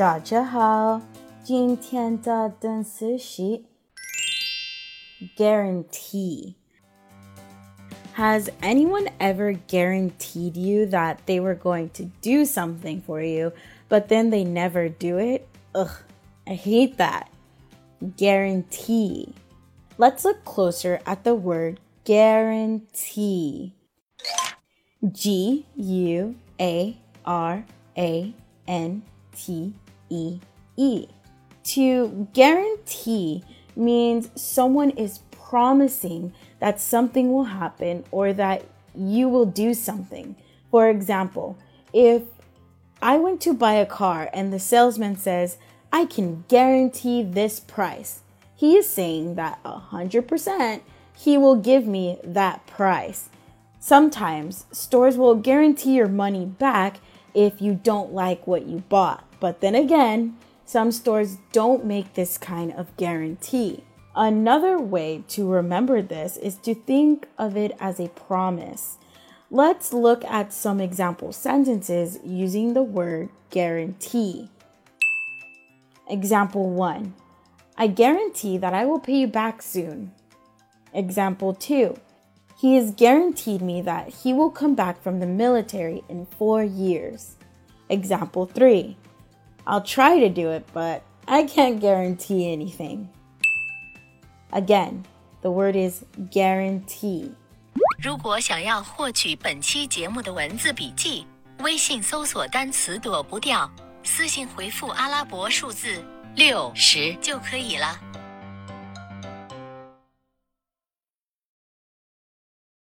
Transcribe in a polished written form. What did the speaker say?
大家好，今天的单词是 guarantee. Has anyone ever guaranteed you that they were going to do something for you, but then they never do it? Ugh, I hate that. Guarantee. Let's look closer at the word guarantee. G-U-A-R-A-N-T-E-E. To guarantee means someone is promising that something will happen or that you will do something. For example, if I went to buy a car and the salesman says, I can guarantee this price, he is saying that 100% he will give me that price. Sometimes stores will guarantee your money back if you don't like what you bought. But then again,Some stores don't make this kind of guarantee. Another way to remember this is to think of it as a promise. Let's look at some example sentences using the word guarantee. Example 1. I guarantee that I will pay you back soon. Example 2. He has guaranteed me that he will come back from the military in 4 years. Example 3.I'll try to do it, but I can't guarantee anything. Again, the word is guarantee. 如果想要获取本期节目的文字笔记，微信搜索单词躲不掉，私信回复阿拉伯数字60就可以了。